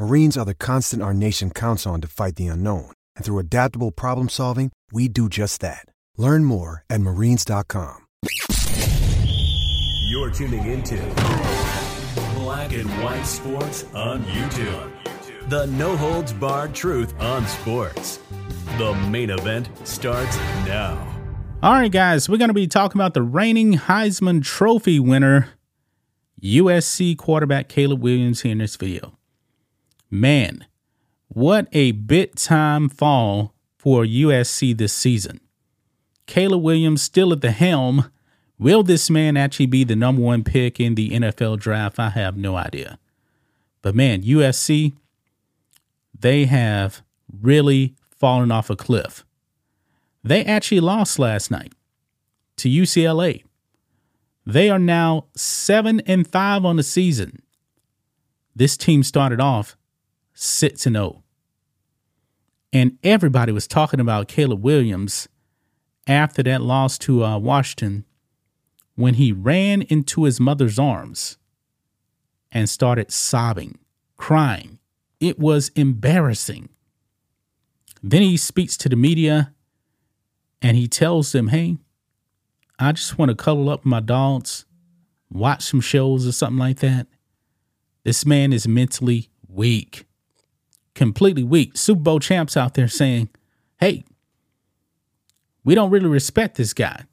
Marines are the constant our nation counts on to fight the unknown. And through adaptable problem solving, we do just that. Learn more at Marines.com. You're tuning into Black and White Sports on YouTube. The no-holds-barred truth on sports. The main event starts now. All right, guys, we're going to be talking about the reigning Heisman Trophy winner, USC quarterback Caleb Williams, here in this video. Man, what a big time fall for USC this season. Caleb Williams still at the helm. Will this man actually be the number one pick in the NFL draft? I have no idea. But man, USC, they have really fallen off a cliff. They actually lost last night to UCLA. They are now 7-5 on the season. This team started off 6-0. And everybody was talking about Caleb Williams after that loss to Washington, when he ran into his mother's arms and started sobbing, crying. It was embarrassing. Then he speaks to the media and he tells them, hey, I just want to cuddle up with my dogs, watch some shows or something like that. This man is mentally weak. Completely weak. Super Bowl champs out there saying, hey, we don't really respect this guy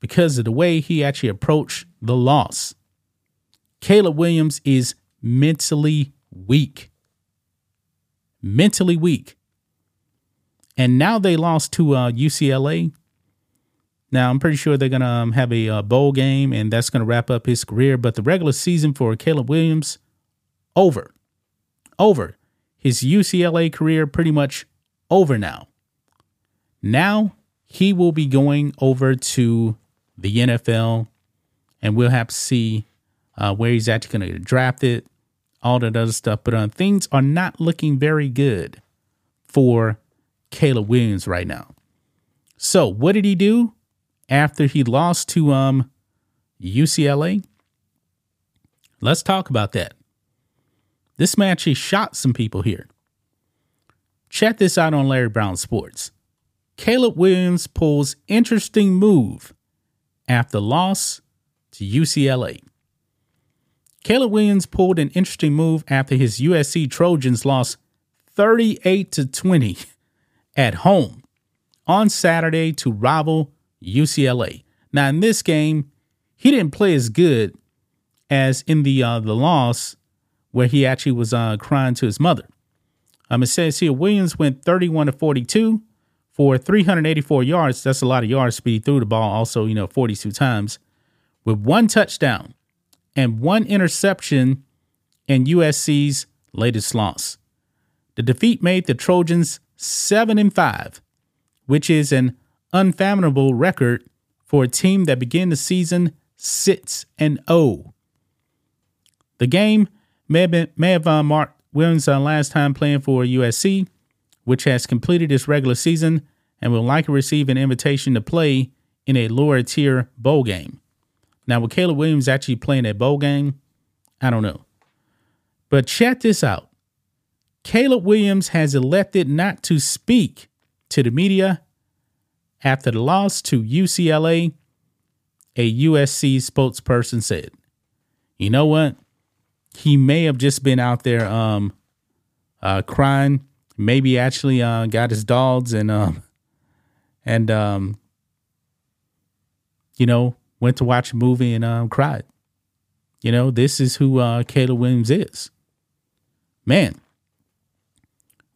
because of the way he actually approached the loss. Caleb Williams is mentally weak. Mentally weak. And now they lost to UCLA. Now, I'm pretty sure they're going to have a bowl game, and that's going to wrap up his career. But the regular season for Caleb Williams, over. His UCLA career pretty much over now. Now he will be going over to the NFL, and we'll have to see where he's actually going to get drafted, all that other stuff. But things are not looking very good for Caleb Williams right now. So what did he do after he lost to UCLA? Let's talk about that. This man actually shot some people here. Check this out on Larry Brown Sports. Caleb Williams pulls interesting move after loss to UCLA. Caleb Williams pulled an interesting move after his USC Trojans lost 38-20 at home on Saturday to rival UCLA. Now, in this game, he didn't play as good as in the loss, where he actually was crying to his mother. It says here, Williams went 31-42 for 384 yards. That's a lot of yards. But he threw the ball also, 42 times, with one touchdown and one interception in USC's latest loss. The defeat made the Trojans 7-5, which is an unfathomable record for a team that began the season 6-0. The game may have marked Williams' last time playing for USC, which has completed its regular season and will likely receive an invitation to play in a lower tier bowl game. Now, will Caleb Williams actually play in a bowl game? I don't know. But check this out. Caleb Williams has elected not to speak to the media after the loss to UCLA, a USC spokesperson said. You know what? He may have just been out there crying, maybe actually got his dogs and you know, went to watch a movie and cried. You know, this is who Caleb Williams is. Man,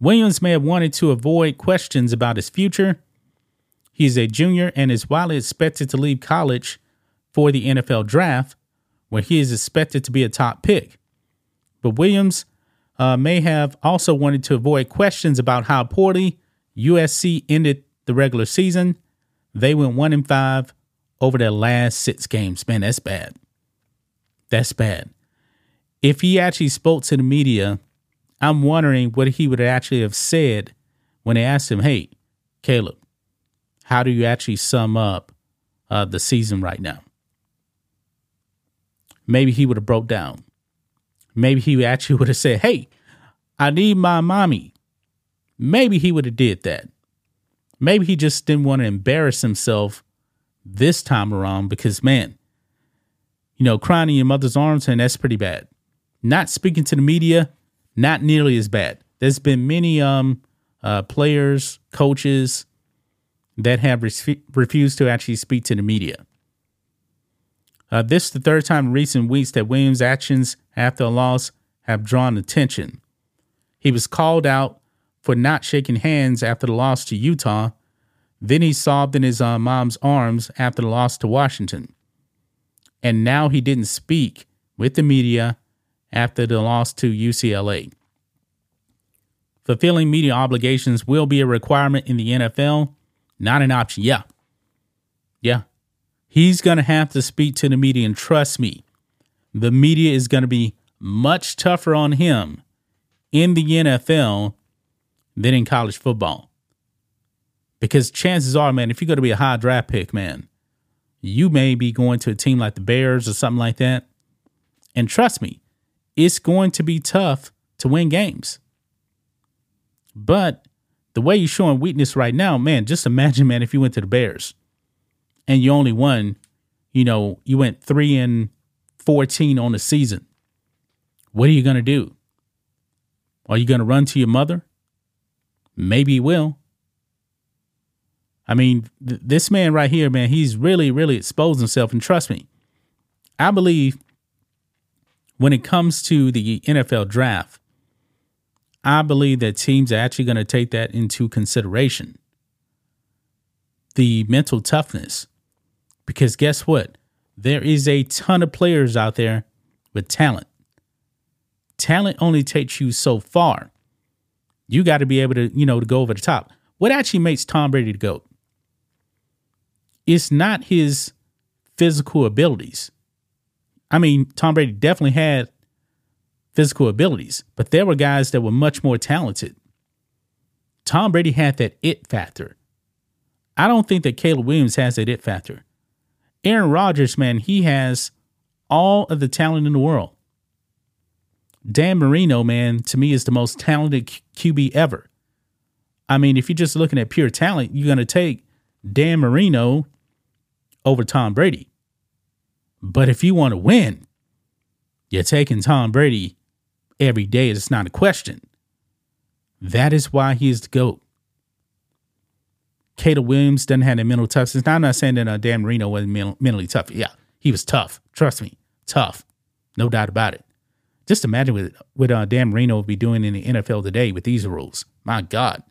Williams may have wanted to avoid questions about his future. He's a junior and is widely expected to leave college for the NFL draft, where he is expected to be a top pick. But Williams may have also wanted to avoid questions about how poorly USC ended the regular season. They went 1-5 over their last 6 games. Man, that's bad. That's bad. If he actually spoke to the media, I'm wondering what he would actually have said when they asked him, hey, Caleb, how do you actually sum up the season right now? Maybe he would have broke down. Maybe he actually would have said, hey, I need my mommy. Maybe he would have did that. Maybe he just didn't want to embarrass himself this time around because, man, you know, crying in your mother's arms, and that's pretty bad. Not speaking to the media, not nearly as bad. There's been many players, coaches that have refused to actually speak to the media. This is the third time in recent weeks that Williams' actions after a loss have drawn attention. He was called out for not shaking hands after the loss to Utah. Then he sobbed in his mom's arms after the loss to Washington. And now he didn't speak with the media after the loss to UCLA. Fulfilling media obligations will be a requirement in the NFL, not an option. Yeah. He's going to have to speak to the media, and trust me, the media is going to be much tougher on him in the NFL than in college football. Because chances are, man, if you're going to be a high draft pick, man, you may be going to a team like the Bears or something like that. And trust me, it's going to be tough to win games. But the way you're showing weakness right now, man, just imagine, man, if you went to the Bears and you only won, you know, you went 3-14 on the season. What are you going to do? Are you going to run to your mother? Maybe you will. I mean, this man right here, man, he's really, really exposed himself. And trust me, I believe when it comes to the NFL draft, I believe that teams are actually going to take that into consideration. The mental toughness. Because guess what? There is a ton of players out there with talent. Talent only takes you so far. You got to be able to, you know, to go over the top. What actually makes Tom Brady the GOAT? It's not his physical abilities. I mean, Tom Brady definitely had physical abilities, but there were guys that were much more talented. Tom Brady had that it factor. I don't think that Caleb Williams has that it factor. Aaron Rodgers, man, he has all of the talent in the world. Dan Marino, man, to me is the most talented QB ever. I mean, if you're just looking at pure talent, you're going to take Dan Marino over Tom Brady. But if you want to win, you're taking Tom Brady every day. It's not a question. That is why he is the GOAT. Caleb Williams doesn't have the mental toughness. Now, I'm not saying that Dan Marino wasn't mentally tough. Yeah, he was tough. Trust me, tough. No doubt about it. Just imagine what Dan Marino would be doing in the NFL today with these rules. My God,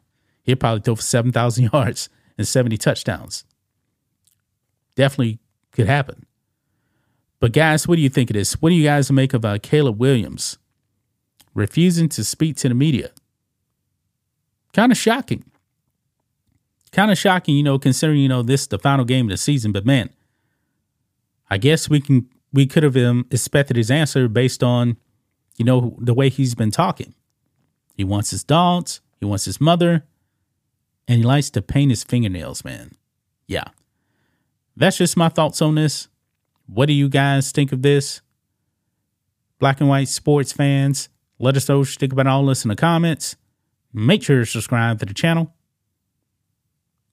he'd probably throw for 7,000 yards and 70 touchdowns. Definitely could happen. But guys, what do you think of this? What do you guys make of Caleb Williams refusing to speak to the media? Kind of shocking. Kind of shocking, you know, considering, you know, this is the final game of the season. But man, I guess we could have expected his answer based on, you know, the way he's been talking. He wants his dogs. He wants his mother. And he likes to paint his fingernails, man. Yeah. That's just my thoughts on this. What do you guys think of this? Black and White Sports fans, let us know what you think about all this in the comments. Make sure to subscribe to the channel.